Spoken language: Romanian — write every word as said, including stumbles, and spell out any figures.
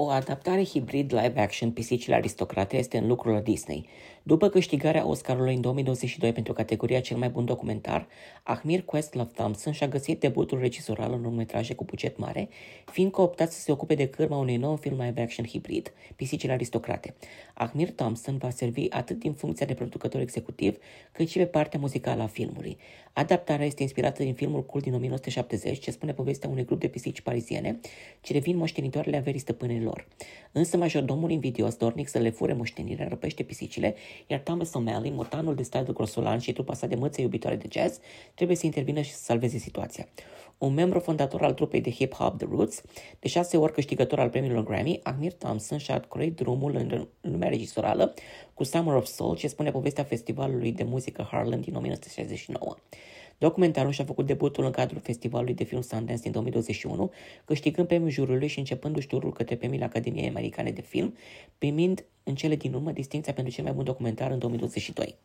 O adaptare hibrid live-action Pisicile Aristocrate este în lucru la Disney. După câștigarea Oscarului în două mii douăzeci și doi pentru categoria cel mai bun documentar, Ahmir Questlove Thompson și-a găsit debutul regizoral în lungmetraje cu buget mare, fiind cooptat să se ocupe de cârma unui nou film live-action hibrid, Pisicile Aristocrate. Ahmir Thompson va servi atât din funcția de producător executiv, cât și pe partea muzicală a filmului. Adaptarea este inspirată din filmul cult din o mie nouă sute șaptezeci, ce spune povestea unui grup de pisici pariziene, ce devin moștenitoarele averii stăpânilor lor. Însă majordomul invidios, dornic să le fure moștenirea, răpește pisicile, iar Thomas O'Malley, mortanul de stil grosolan și trupa sa de mâță iubitoare de jazz, trebuie să intervină și să salveze situația. Un membru fondator al trupei de hip-hop The Roots, de șase ori câștigător al premiilor Grammy, Ahmir Thompson și-a corit drumul în lumea regizorală cu Summer of Soul, ce spune povestea festivalului de muzică Harlem din o mie nouă sute șaizeci și nouă. Documentarul și-a făcut debutul în cadrul festivalului de film Sundance din două mii douăzeci și unu, câștigând premiul jurului și începându-și turul către premiile Academiei Americane de Film, primind în cele din urmă distincția pentru cel mai bun documentar în două mii douăzeci și doi.